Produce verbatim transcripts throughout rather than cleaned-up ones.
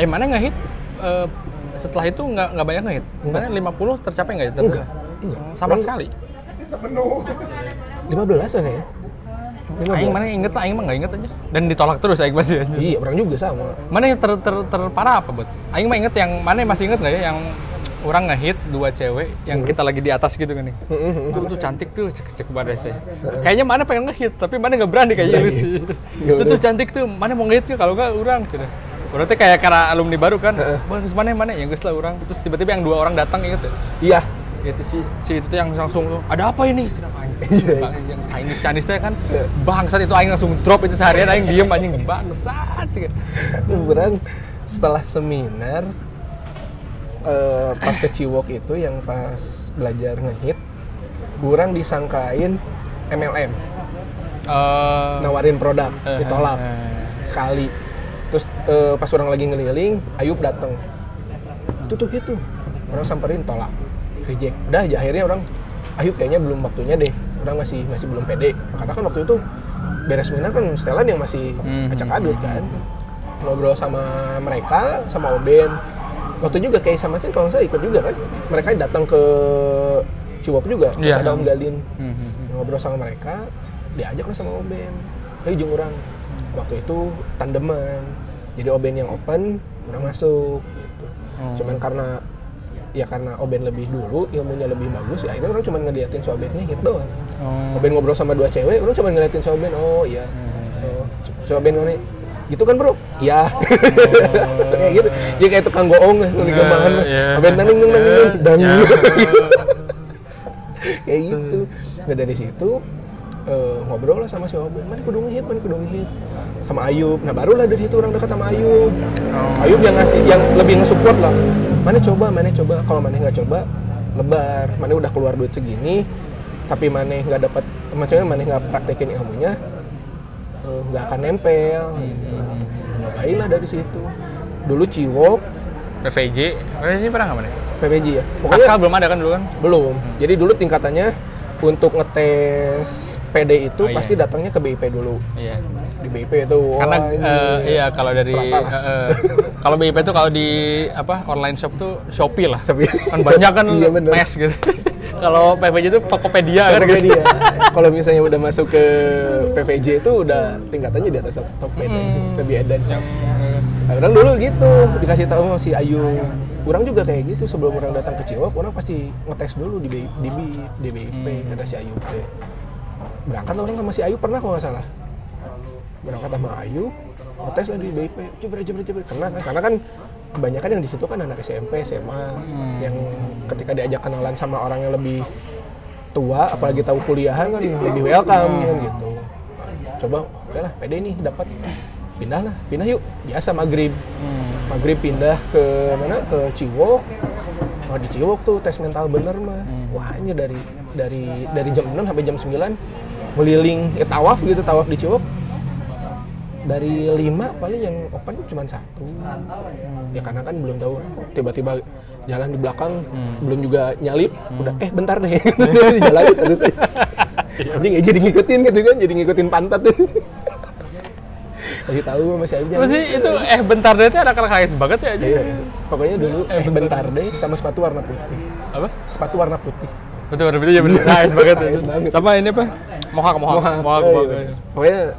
Eh mana nggak hit? Uh, setelah itu nggak nggak banyak nggak hit? Karena lima puluh tercapai nggak hit? Enggak. Sama lalu, sekali. lima belas kan ya? Aing mana inget lah, Aing mah nggak inget aja. Dan ditolak terus Aing pasti. Iya, orang juga sama. Mana yang ter ter terparah apa buat? Aing mah inget yang mana masih inget nggak ya yang orang ngehit dua cewek yang hmm. kita lagi di atas gitu kan nih. Heeh. Itu cantik tuh cek-cek badasnya. Kayaknya mana pengen ngehit tapi mana enggak berani kayaknya lu sih. Itu tuh cantik tuh, mana mau ngehit kalau enggak urang cenah. Urang teh kayak karena alumni baru kan. Terus mana mana yang geus lah urang. Terus tiba-tiba yang dua orang datang inget ya. Iya. Itu sih, si itu tuh yang langsung ada apa ini? Sina anjing. Yang Chinese Chinese teh kan bangsat itu aing langsung drop itu seharian aing diem anjing bangsat. Urang setelah seminar Uh, pas ke Ciwok itu yang pas belajar ngehit, kurang disangkain M L M, uh, nawarin produk, uh, ditolak uh, uh, sekali. Terus uh, pas orang lagi ngeliling, Ayub datang, tutup itu, orang samperin tolak, reject. Udah aja akhirnya orang, Ayub kayaknya belum waktunya deh, orang masih masih belum pede. Karena kan waktu itu beres mina kan setelan yang masih mm-hmm. acak adut kan, ngobrol sama mereka, sama Oben. Waktu juga kayak sama sih kalau saya ikut juga kan, mereka datang ke Ciwok juga, yeah. ada Om Galin mm-hmm. ngobrol sama mereka, diajak lah sama Oben, ayo jeng orang. Waktu itu tandeman, jadi Oben yang open, orang masuk. Gitu. Mm. Cuman karena ya karena Oben lebih dulu, ilmunya lebih bagus, ya akhirnya orang cuma ngeliatin si Obennya gitu doang. Mm. Oben ngobrol sama dua cewek, orang cuma ngeliatin si Oben, oh iya, oh, si Oben ini. Gitu kan bro? Iya. Oh, kayak gitu. Jadi kayak tukang goong lah, nuli gambaran. Aben nang nang nang nang. Kayak gitu. Nah dari situ uh, ngobrol lah sama si Oben. Mana kudu ngehit, mana kudu ngehit. Sama Ayub. Nah barulah dari situ orang dekat sama Ayub. Ayub yang ngasih, yang lebih nge-support lah. Mana coba, mana coba. Kalau mana nggak coba, lebar. Mana udah keluar duit segini, tapi mana nggak dapat, maksudnya mana nggak praktekin ilmunya, nggak akan nempel. Nyobain lah dari situ. Dulu Ciwok, P V J, P V J pernah nggak mana? P V J ya. Pokoknya Pascal belum ada kan dulu kan? Belum. Hmm. Jadi dulu tingkatannya untuk ngetes P D itu oh, pasti iya. datangnya ke B I P dulu. Iya. Di B I P itu. Karena uh, iya kalau dari uh, kalau B I P itu kalau di apa online shop tuh Shopee lah. Kan banyak kan iya, mes gitu. Kalau P V J itu Tokopedia, Tokopedia. Kan? Kalau misalnya udah masuk ke P V J itu udah tingkatannya di atas Tokopedia, hmm. lebih edan. Ya. Nah, orang dulu gitu, dikasih tahu si Ayu. Orang juga kayak gitu, sebelum orang datang ke Ciwok, orang pasti ngetes dulu di B I P, hmm. kata si Ayu. Berangkat orang sama si Ayu pernah kalau nggak salah. Berangkat sama Ayu, ngetes lah di B I P, jebret jebret jebret, kena kan, karena kan kebanyakan yang di situ kan anak S M P, S M A hmm. yang ketika diajak kenalan sama orang yang lebih tua, apalagi tahu kuliahan kan lebih welcome hmm. gitu. Coba, oke lah, pede nih dapat, pindah lah, pindah yuk. Biasa maghrib, hmm. maghrib pindah ke mana? Ke Ciwok. Wah di Ciwok tuh tes mental bener mah. Hmm. Wah hanya dari dari dari jam enam sampai jam sembilan meliling, ya tawaf gitu, tawaf di Ciwok. Dari lima paling yang open cuma satu. Ya karena kan belum tahu, tiba-tiba jalan di belakang, hmm. belum juga nyalip, hmm. udah eh bentar deh, jalan terus. Anjing jadi ngikutin gitu kan, jadi ngikutin pantat tuh. Masih tahu masih aja. Masih itu eh bentar deh itu ada karakteris banget ya aja. Iya, pokoknya dulu eh bentar deh sama sepatu warna putih. Apa? Sepatu warna putih. Betul warna putih ya benar. Nice banget. Sama ini apa? Mohak mohak. Mohak mohak. Pokoknya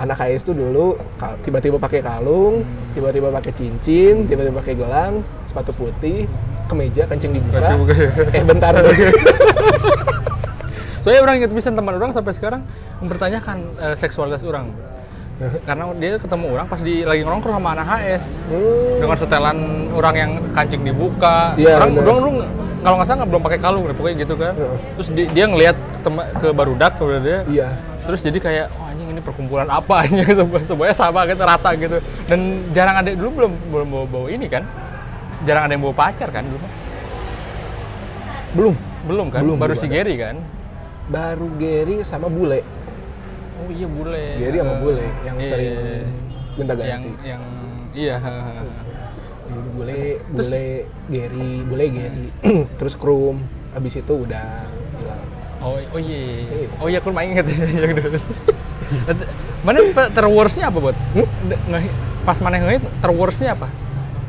anak H S itu dulu tiba-tiba pakai kalung, hmm. tiba-tiba pakai cincin, tiba-tiba pakai gelang, sepatu putih, kemeja kancing dibuka. Eh bentar. Soalnya orang ingat pisan teman orang sampai sekarang mempertanyakan uh, seksualitas orang. Karena dia ketemu orang pas di lagi nongkrong sama anak H S. Hmm. Dengan setelan orang yang kancing dibuka. Ya, orang orang lu kalau enggak salah belum pakai kalung pokoknya gitu kan. Ya. Terus di, dia ngelihat ke, ke barudak udah dia. Iya. Terus jadi kayak oh, anjing ini perkumpulan apa anjing semuanya sama gitu rata gitu. Dan jarang ada dulu belum belum bawa-bawa ini kan. Jarang ada yang bawa pacar kan dulu. Belum, belum kan. Belum, baru belum si ada. Gary kan. Baru Gary sama Bule. Oh iya Bule. Gary sama Bule yang uh, sering iya, gonta-ganti. Yang, yang iya. Bule, terus, Bule, Gary, Bule, Gary. Terus Krum. Abis itu udah hilang. Oh, oh iya. Oh iya Krum aing ingat yang dulu. Mana terworstnya apa buat? Hmm? Nge- pas maneh ngelit terworstnya apa?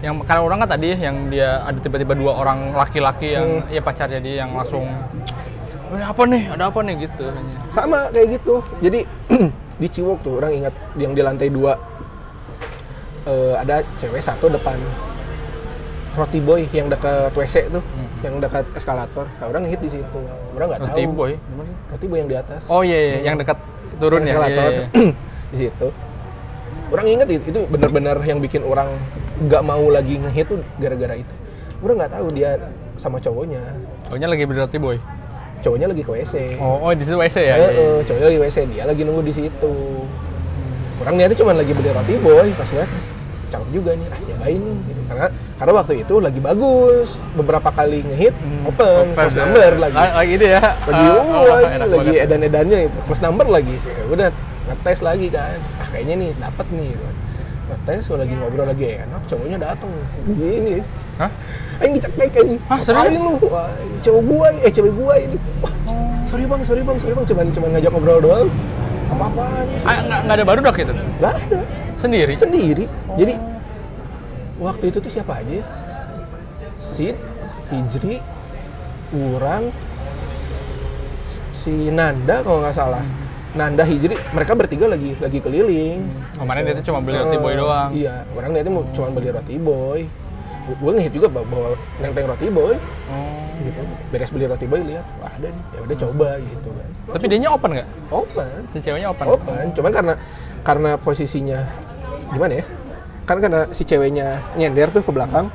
Yang karena orang kan tadi yang dia ada tiba-tiba dua orang laki-laki yang hmm. ya pacar jadi yang langsung ada apa nih, ada apa nih gitu. Sama kayak gitu. Jadi di Ciwok tuh orang ingat yang di lantai dua uh, ada cewek satu depan Roti Boy yang dekat W C tuh, mm-hmm. yang dekat eskalator. Nah, orang hit di situ. Orang nggak tahu. Roti Boy, Roti Boy yang di atas. Oh iya, iya. Hmm. Yang dekat turun yang ya. Eskalator iya, iya. Di situ. Orang ingat itu benar-benar yang bikin orang nggak mau lagi ngehit tuh gara-gara itu. Orang nggak tahu dia sama cowoknya. Cowoknya lagi di Roti Boy. Cowoknya lagi ke W C. Oh, oh di situ W C ya. Iya, iya. Cowoknya lagi W C, dia lagi nunggu di situ. Orang niatnya cuma lagi beli Roti Boy pas lihat. Cakep juga nih, ah nyobain nih gitu. karena karena waktu itu lagi bagus, beberapa kali ngehit hmm, open, open plus number ya. lagi lagi itu ya lagi uh, oh, lagi, oh, lagi edan-edannya itu plus number lagi ya udah ngetes lagi kan, ah kayaknya nih dapat nih gitu. Ngetes so, lagi ngobrol lagi enak, cowoknya datang gini, hah aing dicekek aing, hah serius lu cowok gua eh cewek gua ini, wah sorry bang sorry bang sorry bang cuman cuman ngajak ngobrol doang. Apa-apaan ya. Ah, nggak, nggak ada baru dok gitu? Nggak ada. Sendiri? Sendiri. Oh. Jadi, waktu itu tuh siapa aja ya? Sid, Hijri, Urang, si Nanda kalau nggak salah. Hmm. Nanda, Hijri, mereka bertiga lagi lagi keliling. Kemarin dia tuh cuma beli Roti Boy doang? Iya, orang dia tuh oh. cuma beli Roti Boy. Gue ngehit juga bawa nenteng Roti Boy. Oh. Gitu. Beres beli Roti Boy lihat, wah ada nih, ya udah hmm. coba gitu kan. Tapi dia nya open nggak? Open. Si ceweknya open. Open, cuman karena karena posisinya gimana ya? Kan karena si ceweknya nyender tuh ke belakang,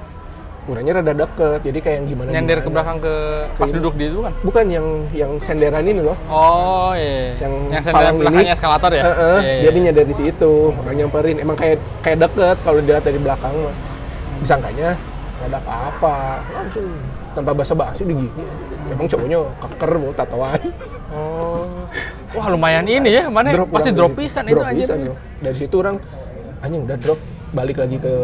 kurangnya rada deket, jadi kayak yang gimana? Nyender ke belakang ke pas duduk di itu kan? Bukan yang yang senderan ini loh. Oh iya. Yang, yang senderan belakangnya eskalator ya? Uh-uh, iya, iya. Jadi nyender di situ, orang nyamperin. Emang kayak kayak deket kalau dilihat dari belakang mah. Disangkanya ada apa-apa, langsung tanpa basa-basi di gigi. Emang cowoknya keker mau tatoan. Oh. Wah, lumayan ini ya. Mana drop pasti drop pisan itu aja. Dari situ orang anjing udah drop, balik lagi ke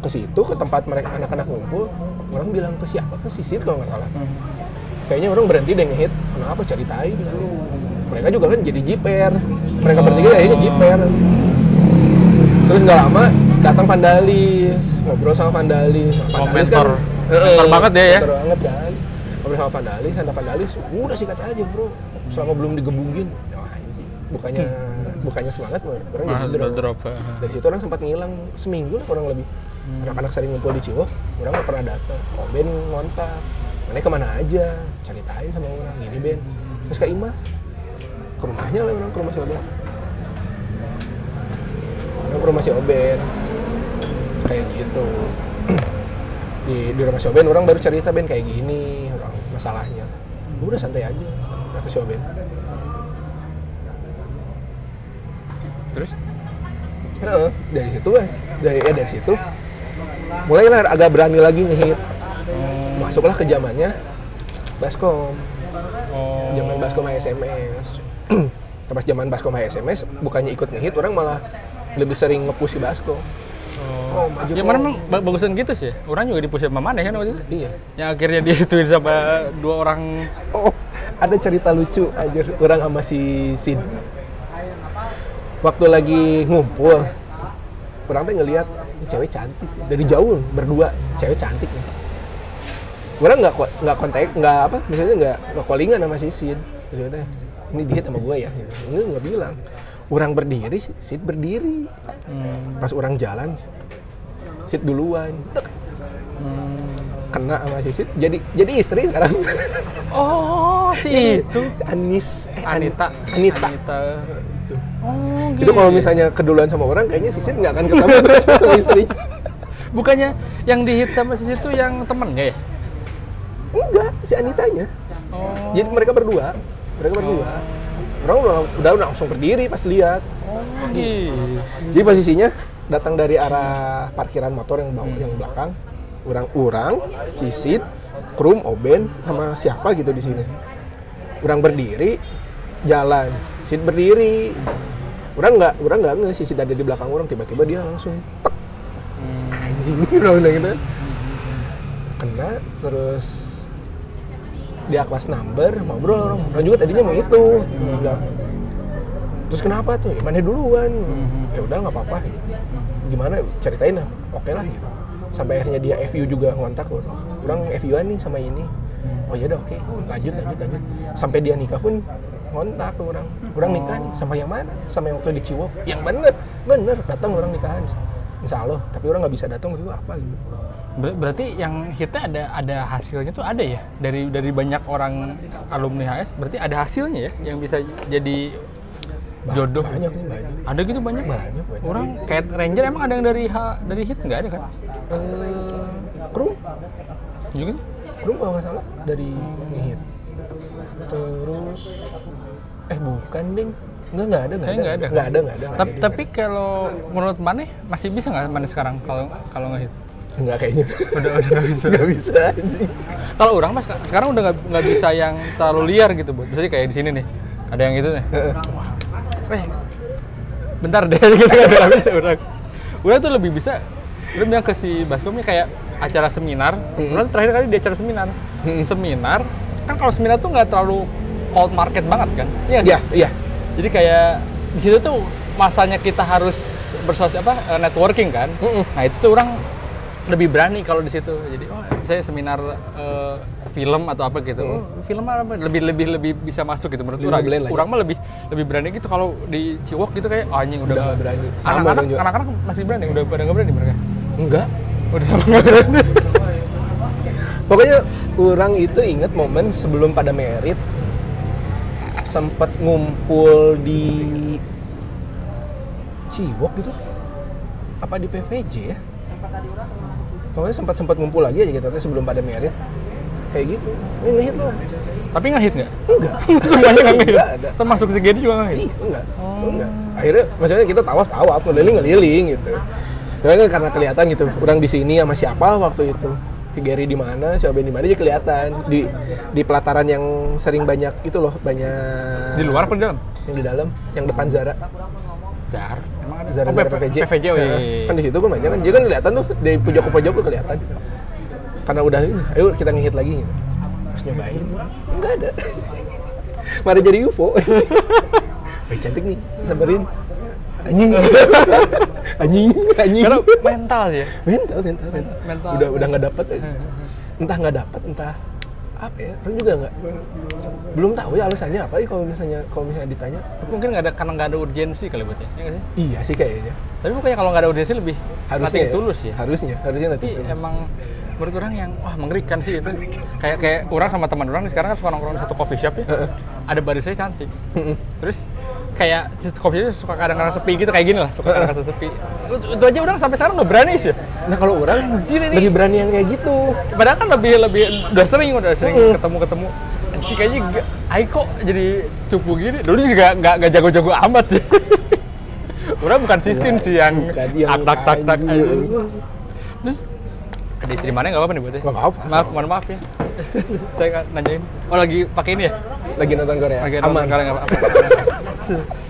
ke situ ke tempat mereka anak-anak ngumpul. Orang bilang ke siapa? Ke Sisit kalau nggak salah. Hmm. Kayaknya orang berhenti deh ngehit. Kenapa cari tai gitu. Mereka juga kan jadi jiper. Mereka oh. bertiga kayaknya jiper. Terus nggak lama datang Vandalis, ngobrol sama Vandalis. Oh, Vandalis mentor. Kan, Bentar banget deh ya. Bentar banget kan. Ngobrol sama Vandalis, ada Vandalis. Udah sikat aja bro. Selama belum digebungin. Wah anjing. Bukannya, bukannya semangat. Orang jadi drop. drop. Dari situ orang sempat ngilang seminggu lah kurang lebih. Hmm. Anak-anak sering ngumpul di Ciwok. Orang gak pernah datang. Oh Ben ngontak. Mana kemana aja. Ceritain sama orang. Gini Ben. Terus Kak Ima. Ke rumahnya lah orang. Ke rumah si Oben. Orang ke rumah si Oben. Kayak gitu. Di, di rumah si Oben, orang baru cerita Ben kayak gini, orang masalahnya. Gue udah santai aja, kata si Oben. Terus? Nah, dari situ kan, dari, ya dari situ, mulailah agak berani lagi ngehit. Hmm. Masuklah ke zamannya Baskom, zaman oh. Baskom H S M S. Pas zaman Baskom H S M S, bukannya ikut ngehit, orang malah lebih sering nge-push si Baskom. Oh, ya mana memang bagusan gitu sih. Orang juga dipush sama Maneh kan waktu itu. Iya. Yang akhirnya dituin sama dua orang. Oh, ada cerita lucu aja orang sama si Sid. Waktu lagi ngumpul, orang teh ngelihat cewek cantik dari jauh berdua, cewek cantik nih. Orang nggak nggak kontak, nggak apa, misalnya nggak nggak callingan sama si Sid. Maksudnya ini diet sama gua ya. Ini nggak bilang. Orang berdiri, Sid berdiri. Hmm. Pas orang jalan, Sid duluan, hmm. kena sama si Sid, jadi jadi istri sekarang. Oh, si itu Anis, eh, Anita, Anita. Anita. Oh, gitu. Itu kalau misalnya keduluan sama orang, kayaknya si Sid nggak akan ketemu sama istri. Bukannya yang dihit sama si Sid itu yang temennya ya? Enggak, si Anitanya. Oh. Jadi mereka berdua, mereka berdua. Oh. Orang udah, udah langsung berdiri pas lihat. Oh, gitu. Jadi posisinya datang dari arah parkiran motor yang bawah, hmm. yang belakang, orang-orang, Cisit, Krum, Oben, sama siapa gitu di sini. Orang berdiri, jalan, Sid berdiri. Orang nggak, orang nggak nge, Cisit ada di belakang orang, tiba-tiba dia langsung tek. Anjing gitu. Kena terus. Dia kelas number, ngobrol orang. Orang juga tadinya mau itu. Terus kenapa tuh? Mana duluan? Mm-hmm. Ya udah nggak apa-apa. Gimana? Ceritain lah. Oke lah gitu. Sampai akhirnya dia F U juga ngontak loh. Kurang F U-an nih sama ini. Oh ya udah oke. Lanjut lanjut lanjut. Sampai dia nikah pun ngontak tuh orang. Kurang nikah nih. Sama yang mana? Sama yang waktu di Ciwok. Yang bener bener datang orang nikahan. Insya Allah. Tapi orang nggak bisa datang itu apa gitu. Ber- berarti yang hitnya ada ada hasilnya tuh ada ya dari dari banyak orang alumni H S. Berarti ada hasilnya ya yang bisa jadi jodoh. Banyak sih, banyak. Ada gitu banyak? Banyak, banyak. Orang kayak Ranger emang ada yang dari H, dari hit nggak ada kan? Uh, Krum. Juga kan? Krum kalau nggak salah dari hit. Terus, eh bukan ding. Nggak, nggak ada, nggak ada. Nggak ada, nggak ada, nggak ada. Tapi, ada, tapi kalau menurut Maneh masih bisa nggak Maneh sekarang kalau kalau nggak hit? Nggak kayaknya. Udah, udah nggak bisa. Nggak bisa. Kalau orang mas sekarang udah nggak nggak bisa yang terlalu liar gitu, buat. Misalnya kayak di sini nih, ada yang itu nih. Weh, bentar deh, gitu nggak bisa orang. Orang tuh lebih bisa, orang bilang ke si Baskomnya kayak acara seminar. Orang terakhir kali di acara seminar, seminar kan kalau seminar tuh nggak terlalu cold market banget kan? Iya sih. Iya. Iya. Jadi kayak di situ tuh masanya kita harus bersosial apa networking kan? Nah itu orang lebih berani kalau di situ. Jadi oh, misalnya seminar uh, film atau apa gitu. Oh, film apa lebih lebih lebih bisa masuk gitu menurut orang. Orang mah lebih lebih berani gitu kalau di Ciwok gitu kayak anjing udah enggak berani. Anak-anak anak-anak masih berani, udah pada enggak berani mereka. Enggak. Udah enggak berani. Pokoknya orang itu inget momen sebelum pada merit sempet ngumpul di Ciwok gitu. Apa di P V J ya? Pokoknya sempat-sempat ngumpul lagi aja gitu, tapi sebelum pada merit kayak gitu, ini ngehit lah. Tapi ngehit nggak? Enggak. Semuanya nggak ngehit? Termasuk si Gedi juga ngehit? Enggak, oh. enggak. Akhirnya, maksudnya kita tawaf-tawaf, ngeliling-ngeliling gitu. Soalnya karena kelihatan gitu, orang di sini sama siapa waktu itu. Si Geri di mana, si Oben di mana aja kelihatan. Di di pelataran yang sering banyak itu loh, banyak... Di luar apa di dalam? Yang di dalam, yang depan Zara. Zara? Emang ada? Zara, oh, Zara P V J. P V J, oh iya. Nah, kan di situ kan banyak kan, dia kan kelihatan tuh, dari pojok ke pojok tuh kelihatan. Karena udah ini, ayo kita ngehit lagi ya. Terus nyobain, enggak ada. Mari jadi U F O. Wih cantik nih, sabarin. Anjing. Anjing, anjing. Karena mental sih ya? Mental, mental, mental. mental. Udah udah nggak dapet aja. Entah nggak dapet, entah apa ya, orang juga nggak. Belum tahu ya alasannya apa ya kalau misalnya kalau misalnya ditanya. Tapi mungkin nggak ada, karena nggak ada urgensi kali buatnya, ya nggak sih? Iya sih kayaknya. Tapi pokoknya kalau nggak ada urgensi lebih nating tulus ya? Harusnya, harusnya nating tulus. Tapi emang menurut orang yang wah mengerikan sih itu. Kayak kayak orang sama teman orang sekarang kan suka nongkrong di satu coffee shop ya. Ada barisnya cantik. Terus kayak coffee shop suka kadang-kadang sepi gitu kayak gini lah, suka kadang-kadang sepi. Itu, itu aja orang sampai sekarang enggak berani sih. Nah, kalau orang anjir ini lebih berani yang kayak gitu. Padahal kan lebih lebih udah sering udah sering ketemu-ketemu. Anjir kayaknya Aiko jadi cupu gini. Dulu juga enggak enggak jago-jago amat sih. Orang bukan sisin sih yang tak-tak-tak. Terus ada istri mana nggak apa-apa nih buatnya? Nggak apa-apa. Maaf, mohon maaf ya. Saya nggak nanyain. Oh lagi pakai ini ya? Lagi nonton Korea. Lagi nonton Korea nggak apa-apa.